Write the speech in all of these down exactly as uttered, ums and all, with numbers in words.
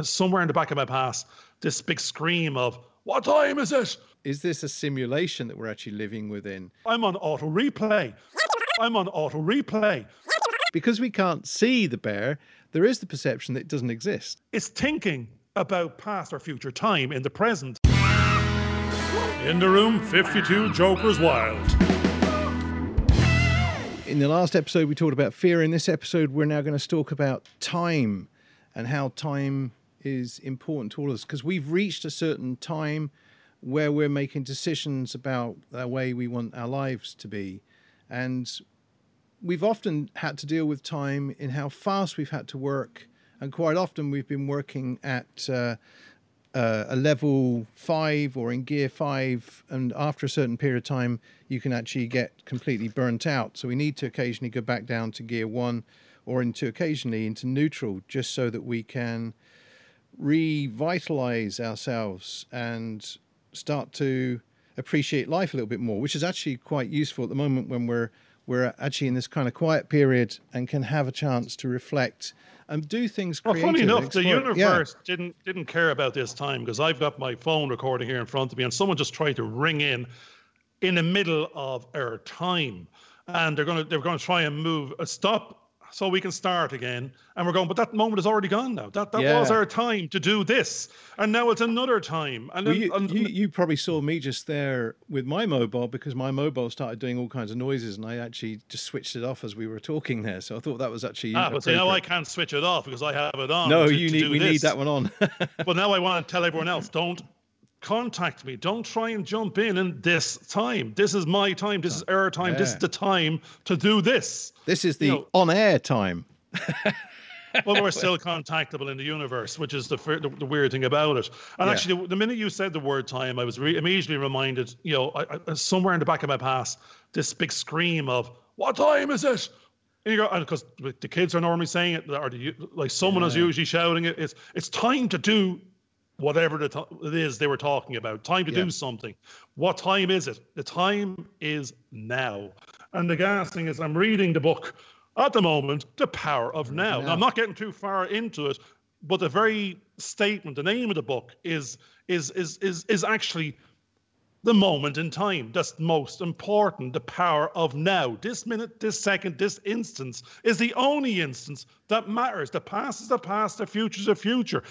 somewhere in the back of my past, this big scream of, what time is it? Is this a simulation that we're actually living within? I'm on auto replay. I'm on auto replay. Because we can't see the bear, there is the perception that it doesn't exist. It's thinking about past or future time in the present. In the room, fifty-two Joker's Wild. In the last episode, we talked about fear. In this episode, we're now going to talk about time and how time is important to all of us, because we've reached a certain time where we're making decisions about the way we want our lives to be. And we've often had to deal with time in how fast we've had to work. And quite often we've been working at uh, uh, a level five or in gear five. And after a certain period of time, you can actually get completely burnt out. So we need to occasionally go back down to gear one or into occasionally into neutral, just so that we can revitalize ourselves and start to appreciate life a little bit more, which is actually quite useful at the moment when we're we're actually in this kind of quiet period and can have a chance to reflect and do things creative. Well, funny enough, the universe yeah. didn't didn't care about this time, because I've got my phone recording here in front of me, and someone just tried to ring in in the middle of our time, and they're gonna they're gonna try and move a stop so we can start again. And we're going, but that moment is already gone now. That that yeah. was our time to do this. And now it's another time. And well, then, you, and you, you probably saw me just there with my mobile, because my mobile started doing all kinds of noises, and I actually just switched it off as we were talking there. So I thought that was actually... Ah, but so now I can't switch it off because I have it on. No, to, you need, we this. need that one on. But now I want to tell everyone else, don't contact me. Don't try and jump in in this time. This is my time. This is our time. Yeah. This is the time to do this. This is the you know, on-air time. Well, we're still contactable in the universe, which is the the, the weird thing about it. And yeah. actually, the, the minute you said the word time, I was re immediately reminded, you know, I, I, somewhere in the back of my past, this big scream of, what time is it? And you go, because the kids are normally saying it, or the, like someone yeah. is usually shouting it. It's, it's time to do whatever the it is they were talking about, time to yeah. do something. What time is it? The time is now. And the gas thing is, I'm reading the book at the moment, The Power of Now. Now, I'm not getting too far into it, but the very statement, the name of the book is is is is is actually the moment in time. That's most important, the power of now. This minute, this second, this instance is the only instance that matters. The past is the past, the future is the future.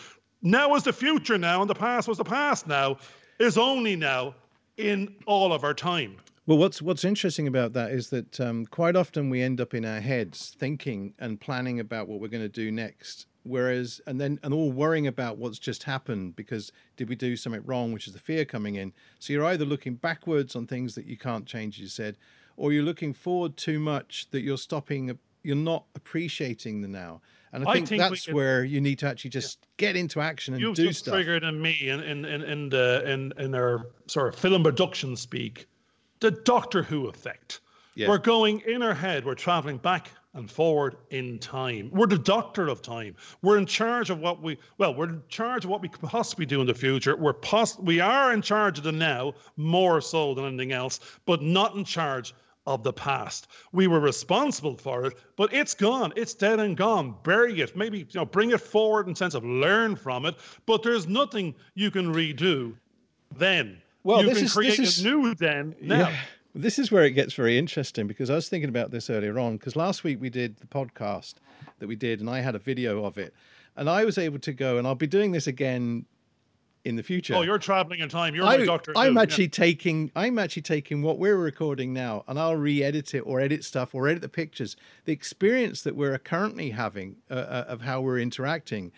Now is the future now, and the past was the past now, is only now in all of our time. Well, what's what's interesting about that is that um, quite often we end up in our heads thinking and planning about what we're going to do next, whereas and then and all worrying about what's just happened, because did we do something wrong, which is the fear coming in. So you're either looking backwards on things that you can't change, as you said, or you're looking forward too much that you're stopping, you're not appreciating the now. And I think, I think that's could, where you need to actually just yeah. get into action and You've do just stuff. You've triggered in me in in in in, the, in in our sort of film production speak, the Doctor Who effect. Yeah. We're going in our head. We're traveling back and forward in time. We're the doctor of time. We're in charge of what we well. We're in charge of what we could possibly do in the future. We're poss we are in charge of the now more so than anything else, but not in charge of the past. We were responsible for it, but it's gone. It's dead and gone. Bury it. Maybe, you know, bring it forward in the sense of learn from it, but there's nothing you can redo then. Well, you this can is, create this is, a new then now. Yeah. This is where it gets very interesting, because I was thinking about this earlier on, because last week we did the podcast that we did, and I had a video of it, and I was able to go, and I'll be doing this again in the future. Oh, you're traveling in time. You're I, my doctor. I'm too. actually yeah. taking, I'm actually taking what we're recording now, and I'll re-edit it or edit stuff or edit the pictures. The experience that we're currently having uh, of how we're interacting,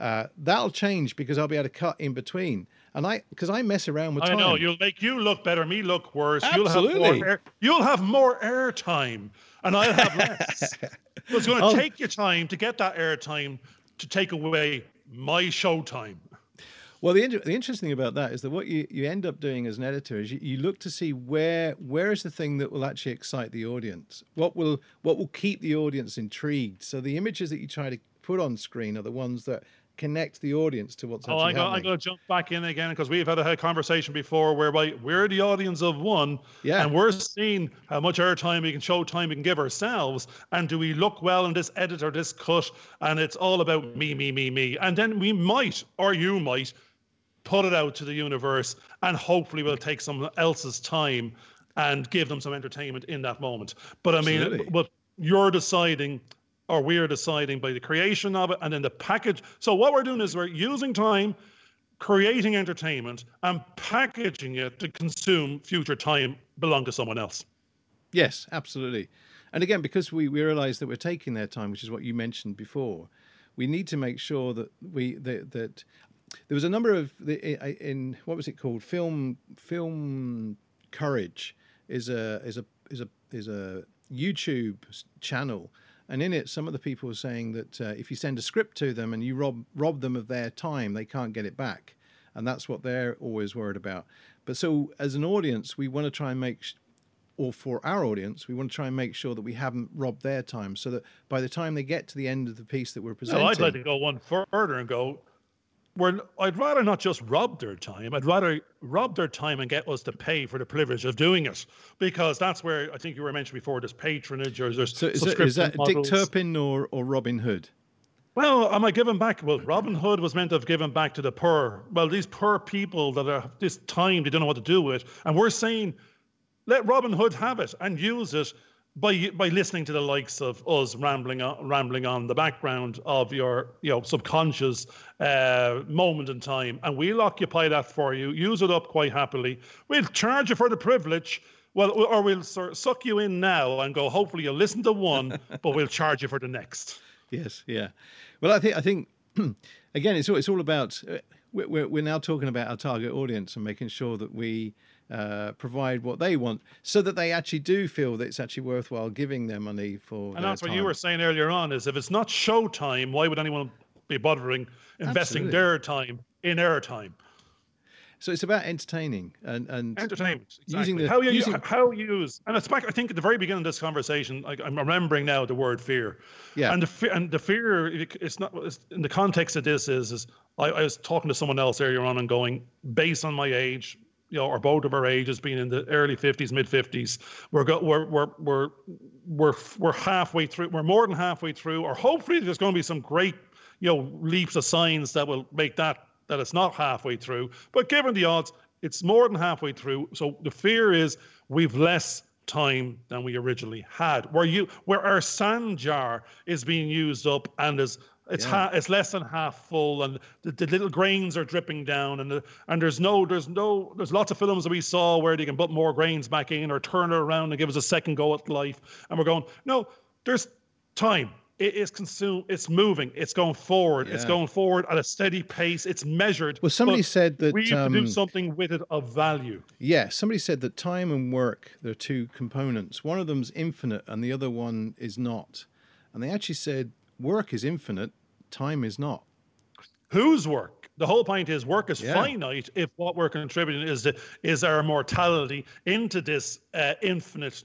uh, that'll change, because I'll be able to cut in between. And I, because I mess around with I time. I know you'll make you look better, me look worse. Absolutely. You'll have more air, you'll have more air time, and I'll have less. So it's going to I'll, take your time to get that air time to take away my show time. Well, the, the interesting thing about that is that what you, you end up doing as an editor is you, you look to see where where is the thing that will actually excite the audience, what will what will keep the audience intrigued. So the images that you try to put on screen are the ones that connect the audience to what's actually oh, I got, happening. I got to jump back in again because we've had a conversation before whereby we're the audience of one, yeah, and we're seeing how much airtime we can show, time we can give ourselves, and do we look well in this edit or this cut, and it's all about me, me, me, me. And then we might, or you might, put it out to the universe, and hopefully we'll take someone else's time and give them some entertainment in that moment. But I mean, Absolutely. But you're deciding, or we're deciding by the creation of it and then the package. So what we're doing is we're using time, creating entertainment, and packaging it to consume future time belong to someone else. Yes, absolutely. And again, because we, we realize that we're taking their time, which is what you mentioned before, we need to make sure that we, that, that there was a number of, the, in, what was it called? Film, Film Courage is a, is a, is a, is a YouTube channel. And in it, some of the people were saying that uh, if you send a script to them and you rob rob them of their time, they can't get it back. And that's what they're always worried about. But so as an audience, we want to try and make, or for our audience, we want to try and make sure that we haven't robbed their time so that by the time they get to the end of the piece that we're presenting. No, I'd like to go one further and go, we're, I'd rather not just rob their time. I'd rather rob their time and get us to pay for the privilege of doing it, because that's where I think you were mentioning before. There's patronage, or there's so subscription. Is that, is that models. Dick Turpin or or Robin Hood? Well, am I giving back? Well, Robin Hood was meant to have given back to the poor. Well, these poor people that are this time they don't know what to do with, and we're saying, let Robin Hood have it and use it. By by listening to the likes of us rambling on, rambling on the background of your you know subconscious uh, moment in time, and we'll occupy that for you. Use it up quite happily. We'll charge you for the privilege. Well, or we'll sort of suck you in now and go. Hopefully, you'll listen to one, but we'll charge you for the next. Yes, yeah. Well, I think I think again, it's all, it's all about uh, we're we're now talking about our target audience and making sure that we. Uh, provide what they want so that they actually do feel that it's actually worthwhile giving their money for. And that's what you were saying earlier on is if it's not showtime, why would anyone be bothering investing Absolutely. Their time in our time? So it's about entertaining and, and entertainment. Exactly. Using the, how you using... how you use and it's back. I think at the very beginning of this conversation, I, I'm remembering now the word fear. Yeah. And the and the fear it's not it's, in the context of this is is I, I was talking to someone else earlier on and going based on my age. You know, or both of our ages, being in the early fifties, mid fifties, we're go, we're we're we're we're we're halfway through. We're more than halfway through, or hopefully there's going to be some great, you know, leaps of signs that will make that that it's not halfway through. But given the odds, it's more than halfway through. So the fear is we've less time than we originally had. Where you where our sand jar is being used up and is. It's yeah. ha it's less than half full, and the, the little grains are dripping down, and the, and there's no there's no there's lots of films that we saw where they can put more grains back in or turn it around and give us a second go at life, and we're going no, there's time. It is consumed. It's moving. It's going forward. Yeah. It's going forward at a steady pace. It's measured. Well, somebody said that we um, do something with it of value. Yeah, somebody said that time and work there are two components. One of them's infinite, and the other one is not. And they actually said work is infinite. Time is not. Whose work? The whole point is work is yeah. finite if what we're contributing is the, is our mortality into this uh, infinite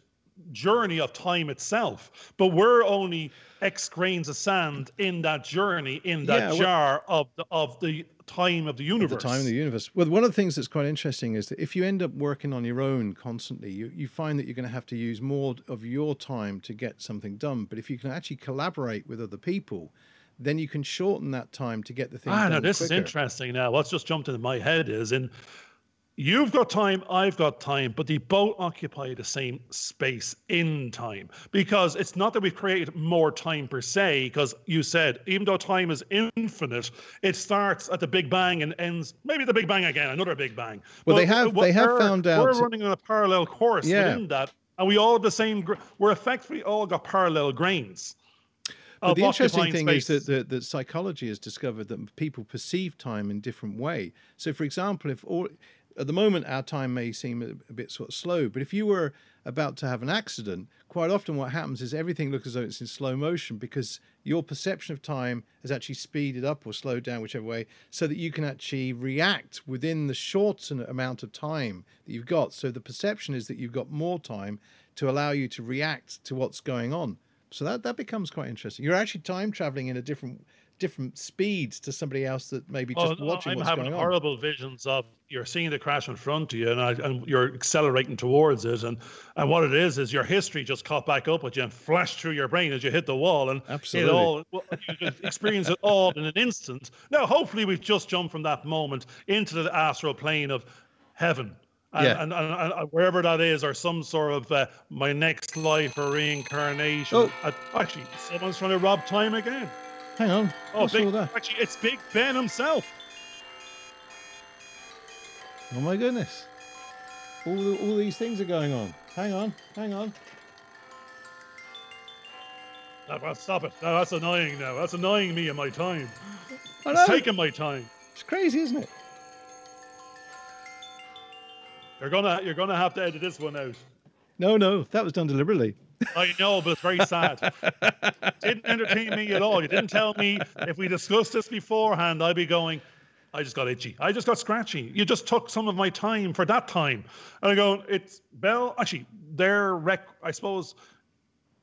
journey of time itself. But we're only X grains of sand in that journey, in that yeah, jar well, of, the, of the time of the universe. Of the time of the universe. Well, one of the things that's quite interesting is that if you end up working on your own constantly, you, you find that you're going to have to use more of your time to get something done. But if you can actually collaborate with other people, then you can shorten that time to get the thing ah, done no, this quicker. Is interesting now. What's just jumped into my head is, and you've got time, I've got time, but they both occupy the same space in time. Because it's not that we've created more time per se, because you said, even though time is infinite, it starts at the Big Bang and ends, maybe the Big Bang again, another Big Bang. Well, but they have, they have found out... We're running on a parallel course yeah. within that, and we all have the same... We're effectively all got parallel grains. But the interesting thing space. Is that, that, that psychology has discovered that people perceive time in a different way. So, for example, if all, at the moment our time may seem a, a bit sort of slow, but if you were about to have an accident, quite often what happens is everything looks as though it's in slow motion because your perception of time has actually speeded up or slowed down, whichever way, so that you can actually react within the shortened amount of time that you've got. So the perception is that you've got more time to allow you to react to what's going on. So that, that becomes quite interesting. You're actually time traveling in a different different speeds to somebody else that maybe just oh, watching I'm what's going on. I'm having horrible visions of you're seeing the crash in front of you, and, I, and you're accelerating towards it. And, and what it is is your history just caught back up with you and flashed through your brain as you hit the wall. And Absolutely. It all, well, you just experience it all in an instant. Now, hopefully we've just jumped from that moment into the astral plane of heaven. And, yeah. and, and, and wherever that is, or some sort of uh, my next life or reincarnation. Oh. I, actually, someone's trying to rob time again. Hang on. Oh, Big, that? Actually, it's Big Ben himself. Oh my goodness! All the, all these things are going on. Hang on, hang on. No, well, stop it! No, that's annoying now. That's annoying me in my time. I know. It's taking my time. It's crazy, isn't it? You're gonna, you're gonna have to edit this one out. No, no, that was done deliberately. I know, but it's very sad. Didn't entertain me at all. You didn't tell me. If we discussed this beforehand, I'd be going, I just got itchy. I just got scratchy. You just took some of my time for that time. And I go, it's Bell. Actually, their rec. I suppose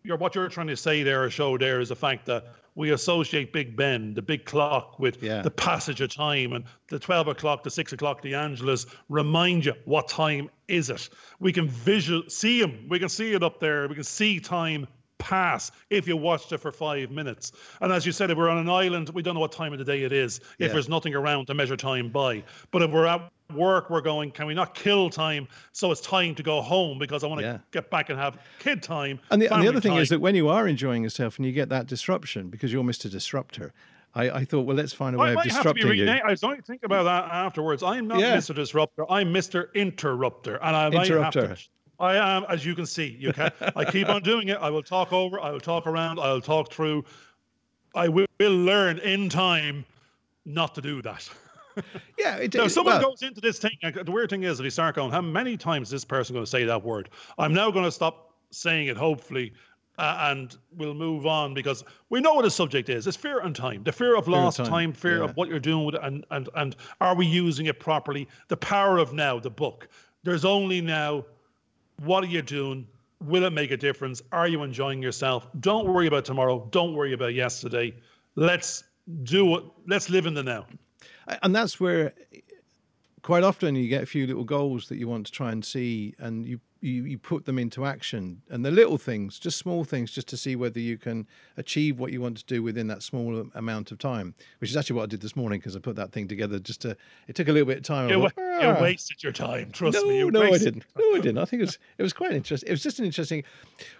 you're, what you're trying to say there, or show there, is the fact that we associate Big Ben, the big clock, with yeah. the passage of time, and the twelve o'clock, the six o'clock, the Angelus remind you, what time is it? We can visual see him. We can see it up there. We can see time pass if you watched it for five minutes. And as you said, if we're on an island, we don't know what time of the day it is if yeah. there's nothing around to measure time by. But if we're at work, we're going, can we not kill time? So it's time to go home because I want to yeah. get back and have kid time. And the, and the other thing time. is that when you are enjoying yourself and you get that disruption, because you're Mister Disruptor, I, I thought, well, let's find a way I of disrupting you. I was going to think about that afterwards. I'm not yeah. Mister Disruptor. I'm Mister Interrupter. And I might Interrupter. have to... I am, as you can see. You can. I keep on doing it. I will talk over. I will talk around. I will talk through. I will learn in time not to do that. Yeah. It, now, it, someone well, goes into this thing. The weird thing is that you start going, how many times is this person going to say that word? I'm now going to stop saying it, hopefully, uh, and we'll move on, because we know what the subject is. It's fear and time. The fear of lost time, time, fear yeah. of what you're doing with it, and, and, and are we using it properly? The Power of Now, the book. There's only now. What are you doing? Will it make a difference? Are you enjoying yourself? Don't worry about tomorrow. Don't worry about yesterday. Let's do it. Let's live in the now. And that's where quite often you get a few little goals that you want to try and see, and you, you, you put them into action. And the little things, just small things, just to see whether you can achieve what you want to do within that small amount of time, which is actually what I did this morning, because I put that thing together just to, it took a little bit of time. It, went, ah. it wasted your time, trust no, me. You no, I didn't. No, I didn't. I think it was, it was quite interesting. It was just an interesting,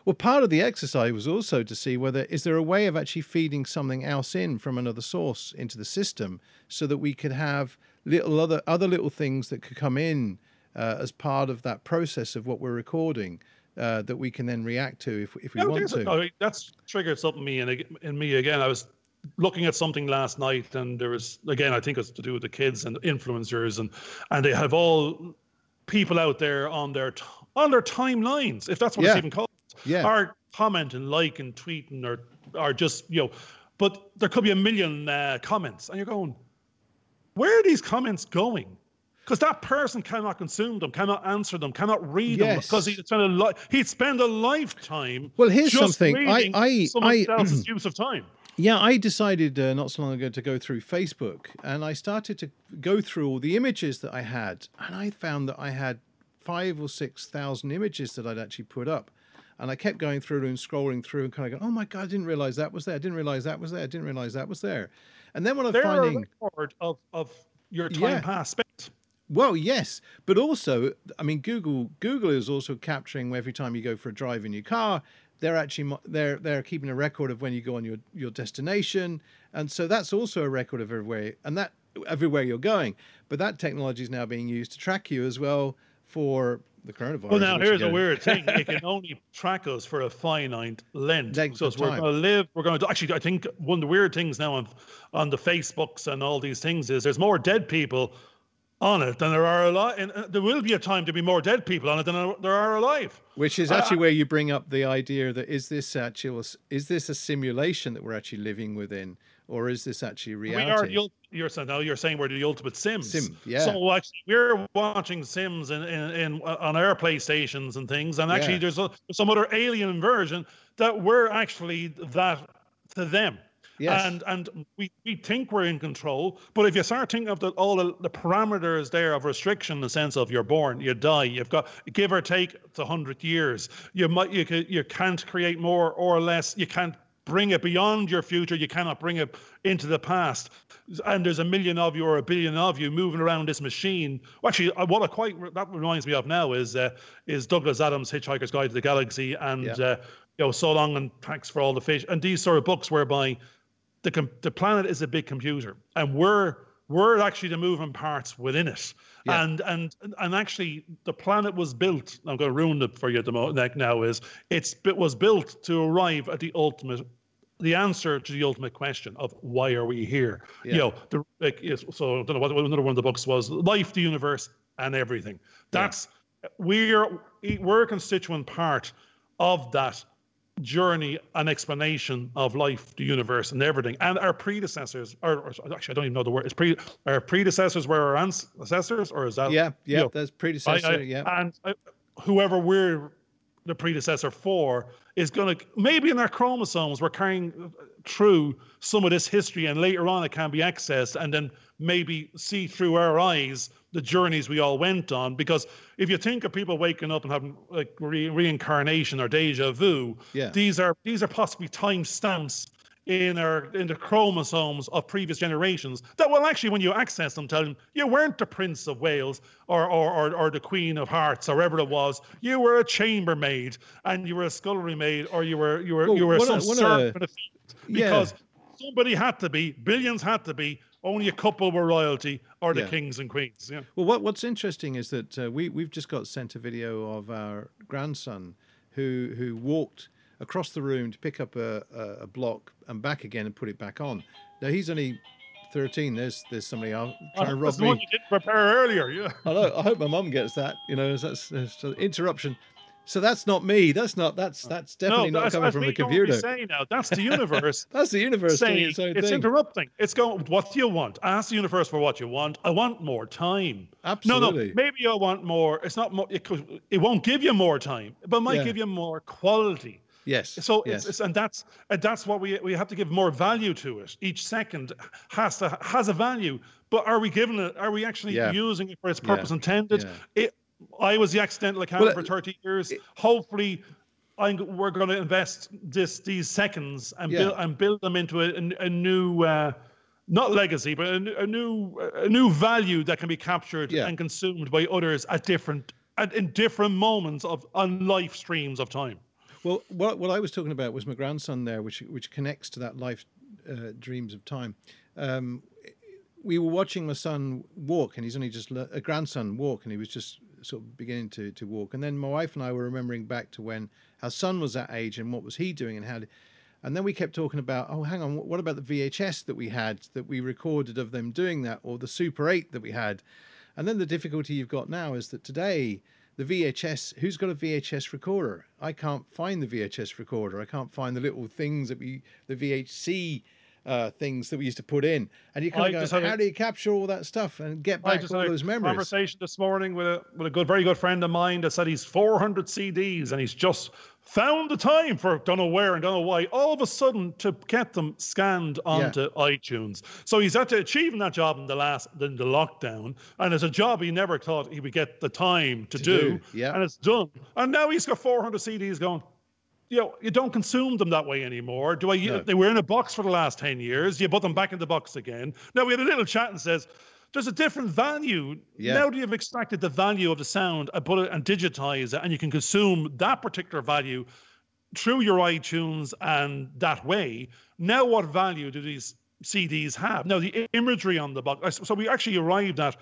well, part of the exercise was also to see whether, is there a way of actually feeding something else in from another source into the system, so that we could have little other, other little things that could come in Uh, as part of that process of what we're recording, uh, that we can then react to if, if we no, want to. No, that's triggered something me and in me again. I was looking at something last night, and there was, again, I think it's to do with the kids and influencers, and and they have all people out there on their on their timelines, if that's what yeah. it's even called, yeah. are commenting, liking, tweeting, or or just, you know, but there could be a million uh, comments, and you're going, where are these comments going? Because that person cannot consume them, cannot answer them, cannot read yes. them, because he'd spend a li he'd spend a lifetime. Well, here's just something. I, I, I else's use of time. Yeah, I decided uh, not so long ago to go through Facebook, and I started to go through all the images that I had, and I found that I had five or six thousand images that I'd actually put up, and I kept going through and scrolling through and kind of going, oh my God, I didn't realize that was there. I didn't realize that was there. I didn't realize that was there. And then what I'm finding of of your time yeah. past spent. Well, yes, but also, I mean, Google Google is also capturing every time you go for a drive in your car. They're actually they're they're keeping a record of when you go on your your destination, and so that's also a record of everywhere and that everywhere you're going. But that technology is now being used to track you as well for the coronavirus. Well, now here's a weird thing: it can only track us for a finite length. Length so we're going to live. We're going to actually. I think one of the weird things now on on the Facebooks and all these things is there's more dead people on it than there are a lot, and there will be a time to be more dead people on it than there are alive. Which is actually I, where you bring up the idea that is this actual is this a simulation that we're actually living within, or is this actually reality? We are. You're saying now you're saying we're the ultimate Sims. Sim, yeah. So actually, we're watching Sims in, in, in on our PlayStations and things, and actually yeah. there's, a, there's some other alien version that we're actually that to them. Yes. And and we, we think we're in control, but if you start thinking of the, all the, the parameters there of restriction, in the sense of you're born, you die, you've got give or take the hundred years, you might you you can't create more or less, you can't bring it beyond your future, you cannot bring it into the past. And there's a million of you or a billion of you moving around this machine. Actually, what I quite that reminds me of now is uh, is Douglas Adams' Hitchhiker's Guide to the Galaxy, and yeah. uh, you know, So Long and Thanks for All the Fish, and these sort of books whereby the the planet is a big computer, and we're we're actually the moving parts within it. Yeah. And and and actually, the planet was built. I'm going to ruin it for you at the moment. Now is it's it was built to arrive at the ultimate. The answer to the ultimate question of why are we here? Yeah. You know, the, like, so I don't know what another one of the books was. Life, the Universe, and Everything. That's yeah. we're we're a constituent part of that journey and explanation of life, the universe, and everything. And our predecessors, or, or actually, I don't even know the word. It's pre. Our predecessors were our ancestors, or is that? Yeah, yeah, you know, that's predecessor. I, I, yeah, and I, whoever we're the predecessor for is going to, maybe in our chromosomes, we're carrying through some of this history, and later on it can be accessed, and then maybe see through our eyes the journeys we all went on. Because if you think of people waking up and having like re reincarnation or deja vu, yeah. these are these are possibly time stamps in our in the chromosomes of previous generations that will actually, when you access them, tell them you weren't the Prince of Wales or or or, or the Queen of Hearts or whatever it was. You were a chambermaid, and you were a scullery maid, or you were you were well, you were some serf in a field, because yeah. somebody had to be, billions had to be. Only a couple were royalty, or the yeah. kings and queens. Yeah. Well, what what's interesting is that uh, we we've just got sent a video of our grandson who who walked across the room to pick up a, a, a block and back again and put it back on. Now, he's only thirteen. There's there's somebody trying oh, to rob that's me. The one you didn't prepare earlier. Yeah. I, know, I hope my mum gets that. You know, that's, that's an interruption. So that's not me. That's not. That's that's definitely no, that's, not coming from a computer. Saying now, that's the universe. That's the universe saying its, own it's thing. Interrupting. It's going. What do you want? Ask the universe for what you want. I want more time. Absolutely. No, no. Maybe I want more. It's not more. It, it won't give you more time, but it might yeah. give you more quality. Yes. So yes. It's, it's, and that's and that's what we we have to give more value to it. Each second has to has a value, but are we giving it? Are we actually yeah. using it for its purpose yeah. intended? Yeah. It, I was the accidental accountant well, for thirty years. It, Hopefully, I'm, we're going to invest this these seconds and yeah. build and build them into a, a, a new, uh, not legacy, but a, a new a new value that can be captured yeah. and consumed by others at different at in different moments of on life streams of time. Well, what what I was talking about was my grandson there, which which connects to that life uh, dreams of time. Um, we were watching my son walk, and he's only just a grandson walk, and he was just sort of beginning to to walk. And then my wife and I were remembering back to when our son was that age and what was he doing and how. Did, and then we kept talking about, oh, hang on, what about the V H S that we had that we recorded of them doing that, or the Super eight that we had? And then the difficulty you've got now is that today, the V H S, who's got a V H S recorder? I can't find the V H S recorder. I can't find the little things that we, the V H C uh, things that we used to put in. And you kind of go, how do you capture all that stuff and get back all those memories? I just had a conversation this morning with a, with a good, very good friend of mine that said he's four hundred C Ds and he's just found the time for don't know where and don't know why, all of a sudden, to get them scanned onto yeah. iTunes. So he's had to achieve that job in the last in the lockdown, and it's a job he never thought he would get the time to, to do, do. Yeah. And it's done. And now he's got four hundred C Ds going. You know, you don't consume them that way anymore. Do I? No. They were in a box for the last ten years. You put them back in the box again. Now we had a little chat and says, there's a different value. Yeah. Now that you've extracted the value of the sound and put it and digitize it, and you can consume that particular value through your iTunes and that way. Now, what value do these C Ds have? Now, the imagery on the box. So we actually arrived at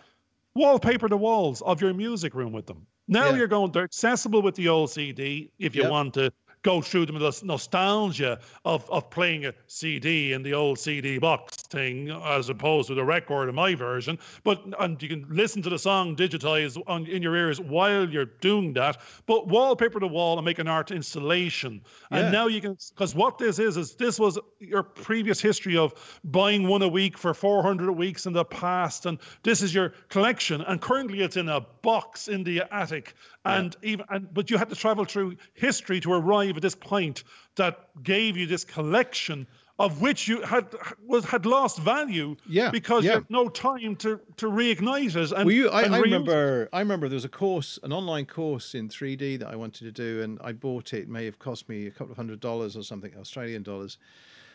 wallpaper the walls of your music room with them. Now yeah. you're going, they're accessible with the old C D if you yep. want to go through them with the nostalgia of, of playing a C D in the old C D box thing, as opposed to the record in my version. But and you can listen to the song digitized on, in your ears while you're doing that. But wallpaper the wall and make an art installation. Yeah. And now you can, because what this is, is this was your previous history of buying one a week for four hundred weeks in the past. And this is your collection. And currently it's in a box in the attic. And yeah. even and but you had to travel through history to arrive at this point that gave you this collection of which you had was had lost value yeah, because yeah. you had no time to to reignite it. And, well, you, I, and I remember, it. I remember there was a course, an online course in three D that I wanted to do, and I bought it. It may have cost me a couple of hundred dollars or something, Australian dollars.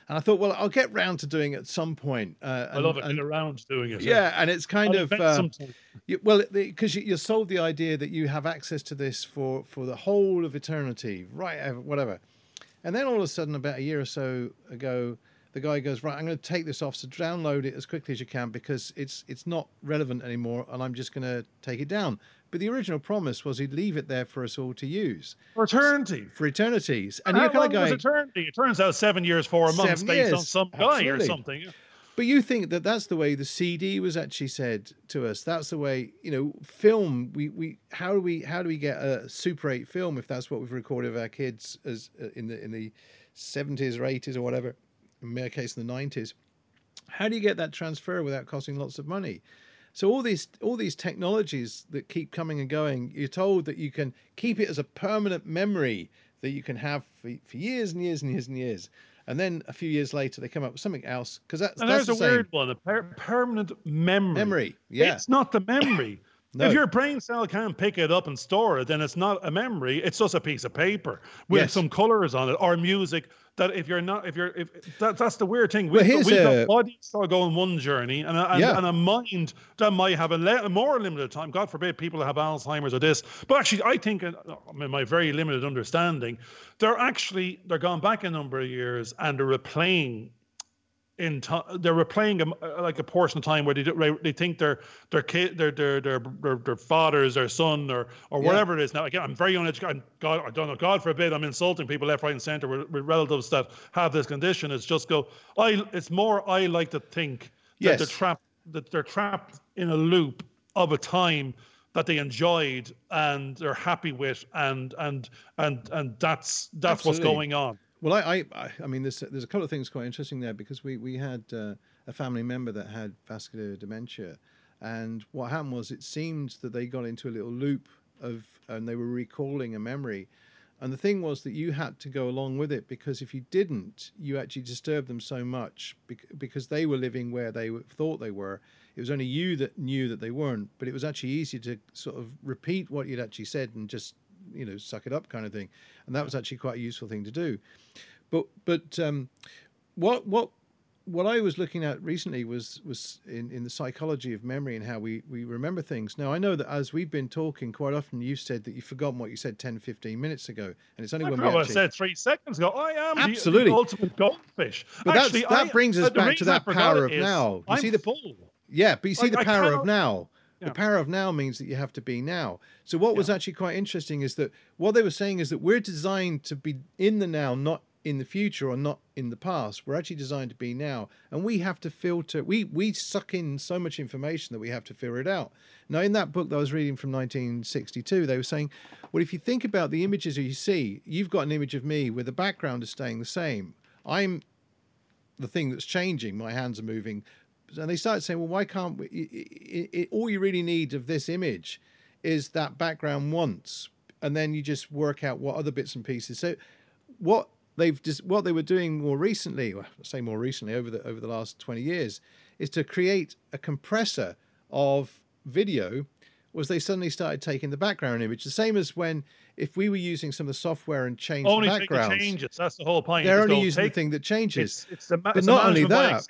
And I thought, well, I'll get round to doing it at some point. Uh, and, I love it. And, get around doing it. Yeah, yeah. And it's kind I'll of uh, you, well, because you, you're sold the idea that you have access to this for for the whole of eternity, right? Whatever. And then all of a sudden, about a year or so ago, the guy goes, right, I'm going to take this off, so download it as quickly as you can because it's it's not relevant anymore, and I'm just going to take it down. But the original promise was he'd leave it there for us all to use. For eternity. For eternities. And how long was eternity? It turns out seven years, four months based on some guy or something. But you think that that's the way the C D was actually said to us. That's the way, you know, film, we, we, how do we, how do we get a Super eight film if that's what we've recorded of our kids as uh, in the, in the seventies or eighties or whatever, in my case in the nineties, how do you get that transfer without costing lots of money? So all these, all these technologies that keep coming and going, you're told that you can keep it as a permanent memory that you can have for, for years and years and years and years. And then a few years later, they come up with something else. Because that's, and that's there's the a same. Weird one, a per permanent memory. Memory, yeah. It's not the memory. No. If your brain cell can't pick it up and store it, then it's not a memory. It's just a piece of paper with yes. some colors on it or music. That if you're not, if you're, if that, that's the weird thing. We've, well, here's we've a, got bodies that are going one journey and a, and, yeah. and a mind that might have a, le a more limited time. God forbid people have Alzheimer's or this. But actually, I think, in my very limited understanding, they're actually, they're gone back a number of years and they're replaying. In they're replaying a, like a portion of time where they do, they think their their kid their their their their fathers, their son or or yeah. whatever it is. Now again, I'm very uneducated. I'm, God, I don't know. God forbid, I'm insulting people left, right, and centre with, with relatives that have this condition. It's just go. I. It's more. I like to think that yes. they're trapped. That they're trapped in a loop of a time that they enjoyed and they're happy with, and and and and that's that's Absolutely. What's going on. Well, I, I, I mean, there's, there's a couple of things quite interesting there because we, we had uh, a family member that had vascular dementia, and what happened was it seemed that they got into a little loop of, and they were recalling a memory. And the thing was that you had to go along with it because if you didn't, you actually disturbed them so much because they were living where they thought they were. It was only you that knew that they weren't, but it was actually easy to sort of repeat what you'd actually said and just, you know, suck it up kind of thing. And that was actually quite a useful thing to do. But, but um, what, what, what I was looking at recently was, was in, in the psychology of memory and how we, we remember things. Now, I know that as we've been talking quite often, you've said that you've forgotten what you said ten, fifteen minutes ago. And it's only I when we actually... I said three seconds ago. I am Absolutely. The, the ultimate goldfish. But actually, that I, brings us back to that power of now. You see the full. Yeah, but you see like, the power of now. The power of now means that you have to be now. So what yeah. was actually quite interesting is that what they were saying is that we're designed to be in the now, not in the future or not in the past. We're actually designed to be now. And we have to filter. We, we suck in so much information that we have to figure it out. Now, in that book that I was reading from nineteen sixty-two, they were saying, well, if you think about the images that you see, you've got an image of me where the background is staying the same. I'm the thing that's changing. My hands are moving. And they started saying, well, why can't we, it, it, it, all you really need of this image is that background once, and then you just work out what other bits and pieces. So what they've just, what they were doing more recently, well, I say more recently over the, over the last twenty years is to create a compressor of video was they suddenly started taking the background image. The same as when, if we were using some of the software and changed only the backgrounds. Only changes, that's the whole point. They're only using take, the thing that changes. It's, it's the, but it's not only that.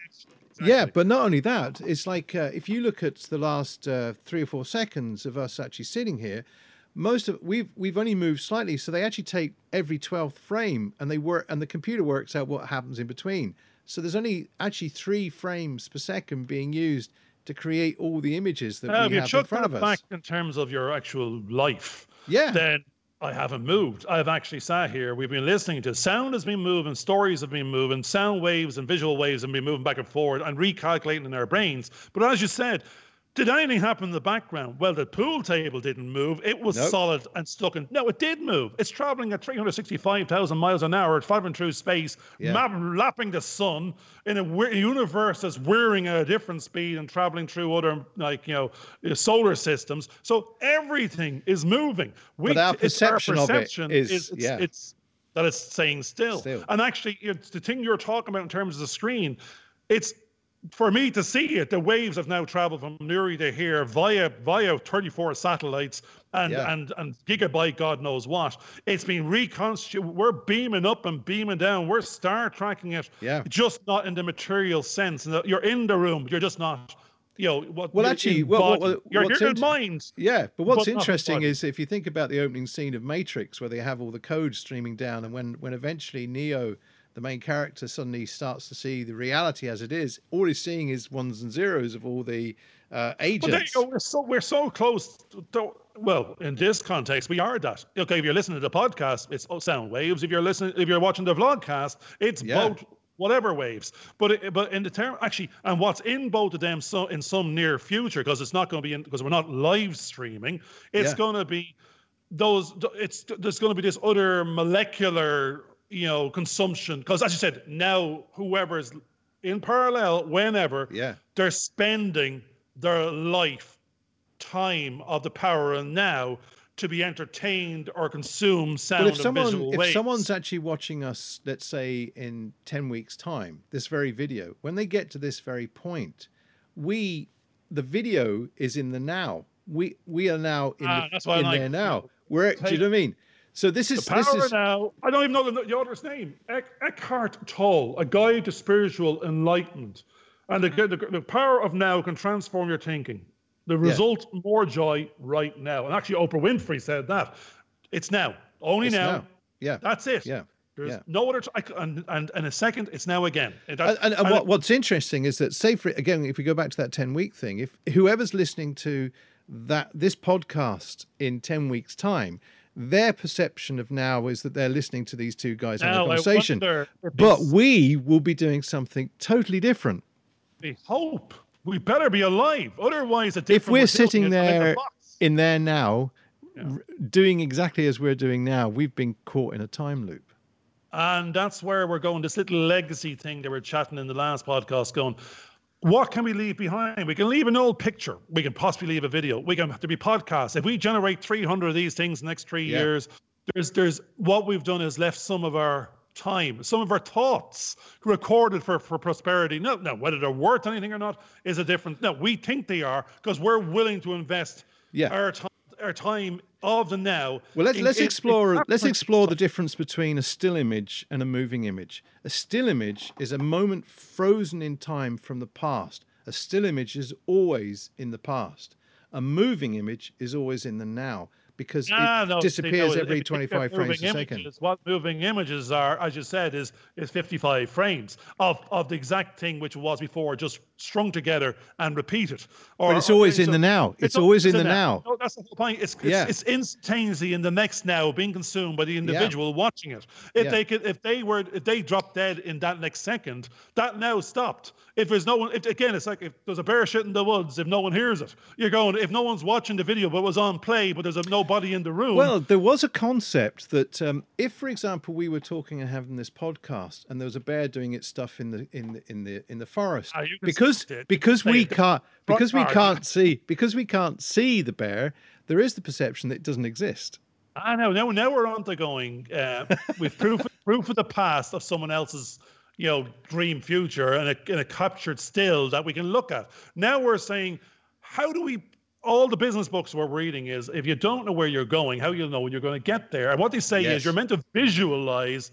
Exactly. Yeah, but not only that, it's like uh, if you look at the last uh, three or four seconds of us actually sitting here, most of we've we've only moved slightly, so they actually take every twelfth frame and they work and the computer works out what happens in between. So there's only actually three frames per second being used to create all the images that uh, we have in front of us. Back in terms of your actual life, yeah. Then I haven't moved. I've actually sat here. We've been listening to sound has been moving, stories have been moving, sound waves and visual waves have been moving back and forward and recalculating in our brains. But as you said, did anything happen in the background? Well, the pool table didn't move. It was nope. solid and stuck in. No, it did move. It's traveling at three hundred sixty-five thousand miles an hour, traveling through space, yeah. lapping the sun in a universe that's whirring at a different speed and traveling through other, like, you know, solar systems. So everything is moving. We, but our perception, our perception of it is, is it's, yeah. it's that it's saying still. still. And actually, it's the thing you're talking about in terms of the screen, it's for me to see it. The waves have now traveled from Newry to here via via thirty-four satellites and, yeah. and, and gigabyte God knows what. It's been reconstituted. We're beaming up and beaming down. We're star tracking it, yeah. just not in the material sense. You're in the room. You're just not... You know, what, well, actually, well, well, well, you're what's in mind. Yeah, but what's but interesting is if you think about the opening scene of Matrix, where they have all the code streaming down, and when when eventually Neo, the main character, suddenly starts to see the reality as it is, all he's seeing is ones and zeros of all the uh, agents. But there you go. We're so we're so close. To, to, well, in this context, we are that. Okay, if you're listening to the podcast, it's sound waves. If you're listening, if you're watching the vlogcast, it's yeah. both. Whatever waves, but it, but in the term actually, and what's in both of them, so in some near future, because it's not going to be in, because we're not live streaming. It's yeah. going to be those. It's there's going to be this other molecular, you know, consumption. Because as you said, now whoever's in parallel, whenever, yeah, they're spending their life time of the power of now to be entertained or consume sound well, if someone, and visual waves. If someone's actually watching us, let's say in ten weeks time, this very video, when they get to this very point, we, the video is in the now. We, we are now in, ah, the, that's why in like, there now. We're, do you know what I mean? So this is... The Power this is, Now. I don't even know the, the author's name. Ec Eckhart Tolle, A Guide to Spiritual Enlightenment. And the, the, the Power of Now can transform your thinking. The result, yeah. more joy right now. And actually, Oprah Winfrey said that. It's now. Only it's now. now. Yeah. That's it. Yeah. There's yeah. no other... And, and in a second, it's now again. And, and, and, and what, what's interesting is that, say, for, again, if we go back to that ten-week thing, if whoever's listening to that this podcast in ten weeks' time, their perception of now is that they're listening to these two guys now, in a conversation. But we will be doing something totally different. We hope... We better be alive. Otherwise, a different if we're sitting there in there now, yeah. doing exactly as we're doing now, we've been caught in a time loop. And that's where we're going. This little legacy thing that we're chatting in the last podcast going, what can we leave behind? We can leave an old picture. We can possibly leave a video. We can have to be podcasts. If we generate three hundred of these things in the next three yeah. years, there's, there's what we've done is left some of our time, some of our thoughts recorded for, for prosperity. No, no, whether they're worth anything or not is a different. No, we think they are because we're willing to invest yeah. our time, our time of the now. Well, let's in, let's explore. In, let's explore the difference between a still image and a moving image. A still image is a moment frozen in time from the past. A still image is always in the past. A moving image is always in the now. Because nah, it no, disappears no, every if, twenty-five if frames a second. Images, what moving images are, as you said, is is fifty-five frames of of the exact thing which was before, just strung together and repeated. Or, but it's always in of, the now. It's, it's always in the now. now. No, that's the whole point. It's, it's, yeah. it's instantaneously in the next now, being consumed by the individual yeah. watching it. If yeah. they could, if they were, if they dropped dead in that next second, that now stopped. If there's no one, if, again, it's like if there's a bear shit in the woods, if no one hears it, you're going. If no one's watching the video, but it was on play, but there's a no body in the room. Well, there was a concept that um, if, for example, we were talking and having this podcast, and there was a bear doing its stuff in the in the in the in the forest, ah, because because we can't because we can't see because we can't see the bear, there is the perception that it doesn't exist. I know. Now, now we're on to going uh, with proof proof of the past of someone else's, you know, dream future and a, and a captured still that we can look at. Now we're saying, how do we? All the business books we're reading is if you don't know where you're going, how you'll know when you're going to get there. And what they say yes. is you're meant to visualize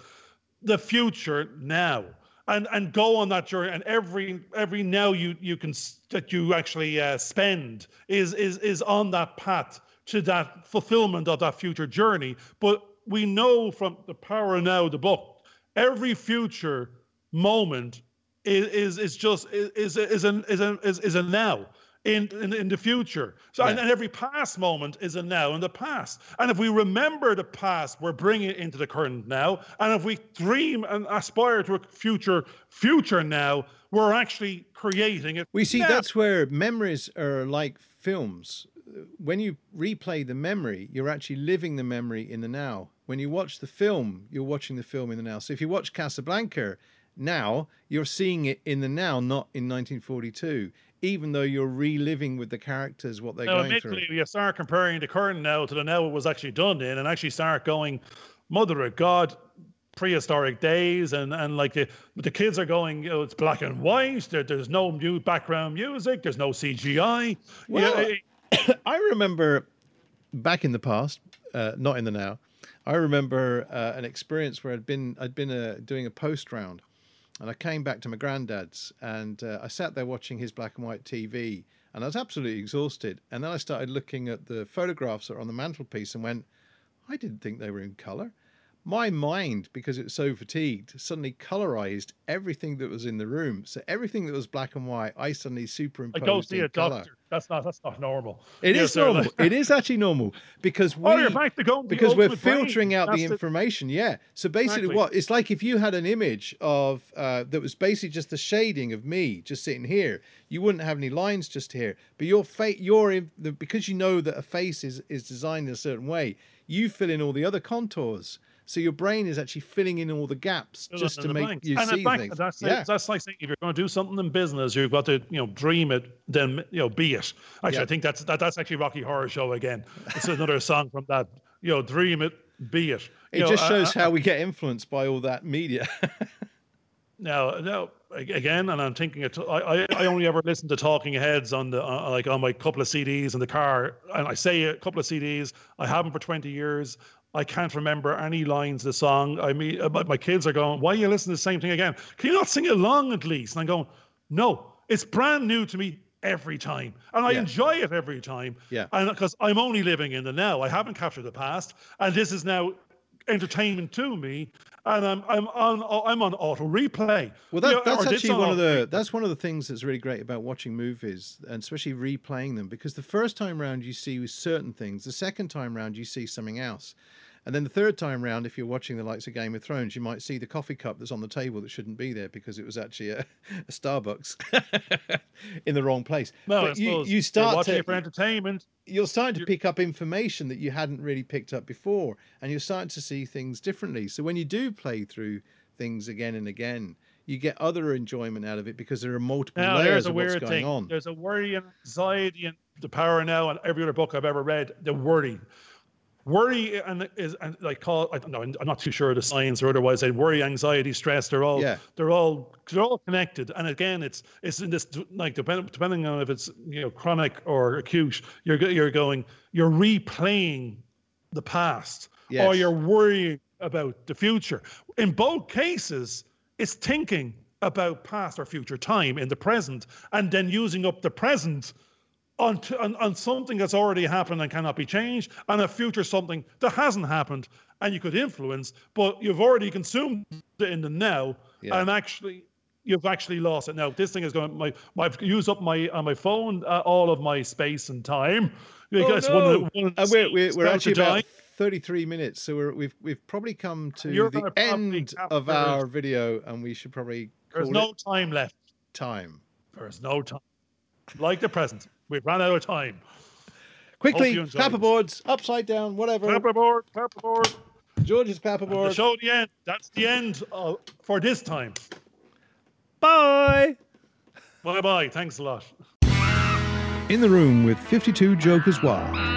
the future now and and go on that journey. And every every now you you can that you actually uh, spend is is is on that path to that fulfillment of that future journey. But we know from The Power of Now, the book, every future moment is is is just is is is an is a, is, is a now. In, in in the future. So yeah. and, and every past moment is a now in the past. And if we remember the past, we're bringing it into the current now. And if we dream and aspire to a future future now, we're actually creating it. We see now. That's where memories are like films. When you replay the memory, you're actually living the memory in the now. When you watch the film, you're watching the film in the now. So if you watch Casablanca now, you're seeing it in the now, not in nineteen forty-two. Even though you're reliving with the characters what they're now, going through. You start comparing the current now to the now it was actually done in, and actually start going, mother of God, prehistoric days, and and like the, the kids are going, you know, it's black and white. There, there's no new background music. There's no C G I. Well, yeah, it, I remember back in the past, uh, not in the now. I remember uh, an experience where I'd been I'd been uh, doing a post round, and I came back to my granddad's, and uh, I sat there watching his black and white T V, and I was absolutely exhausted. And then I started looking at the photographs that are on the mantelpiece and went, I didn't think they were in colour. My mind, because it was so fatigued, suddenly colourised everything that was in the room. So everything that was black and white, I suddenly superimposed. I go see a doctor. Colour. That's not. That's not normal. It yes, is normal. Sir. It is actually normal because we. Oh, you're back to going because we're filtering brain. out that's the information. It. Yeah. So basically, exactly. what it's like if you had an image of uh, that was basically just the shading of me just sitting here. You wouldn't have any lines just here, but your face, your the, because you know that a face is is designed in a certain way. You fill in all the other contours. So your brain is actually filling in all the gaps just to make you see things. That's, yeah. that's like saying if you're going to do something in business, you've got to, you know, dream it, then, you know, be it. Actually, yeah. I think that's that, that's actually Rocky Horror Show again. It's another song from that, you know, dream it, be it. You it know, just shows I, I, how we get influenced by all that media. Now, now, again, and I'm thinking it. I, I only ever listen to Talking Heads on the uh, like on my couple of C Ds in the car, and I say a couple of C Ds. I haven't for twenty years. I can't remember any lines of the song. I mean, my kids are going, why are you listening to the same thing again? Can you not sing along at least? And I'm going, no, it's brand new to me every time. And I yeah. enjoy it every time. Yeah. And because I'm only living in the now. I haven't captured the past. And this is now entertainment to me. And I'm I'm on I'm on auto replay. Well, that, you know, that's actually one of the that's one of the things that's really great about watching movies, and especially replaying them, because the first time round you see certain things, the second time round you see something else, and then the third time round, if you're watching the likes of Game of Thrones, you might see the coffee cup that's on the table that shouldn't be there because it was actually a, a Starbucks in the wrong place. Well, but you you start watching it for entertainment. You're starting to pick up information that you hadn't really picked up before, and you're starting to see things differently. So when you do play through things again and again, you get other enjoyment out of it because there are multiple now, layers of what's going thing. on. There's a worry and anxiety and The Power of Now and every other book I've ever read. The worry. Worry and is and like call I don't know, I'm not too sure of the science or otherwise. They worry, anxiety, stress. They're all yeah. they're all they're all connected. And again, it's it's in this like depend, depending on if it's you know chronic or acute. You're you're going you're replaying the past yes. or you're worrying about the future. In both cases, it's thinking about past or future time in the present, and then using up the present. On, on, on something that's already happened and cannot be changed, and a future something that hasn't happened and you could influence, but you've already consumed it in the now, yeah. and actually you've actually lost it. Now this thing is going. My, my I've used up my on my phone uh, all of my space and time. Oh, no. one the, one uh, we're we're, we're actually about thirty-three minutes, so we're, we've we've probably come to You're the end of our video, and we should probably. There's no time left. Time. There's no time. Like the present. We've run out of time. Quickly, clapperboards, upside down, whatever. Clapperboard, clapperboard. George's clapperboard. The show the end. That's the end uh, for this time. Bye. Bye-bye. Thanks a lot. In the room with fifty-two Joker's Wild.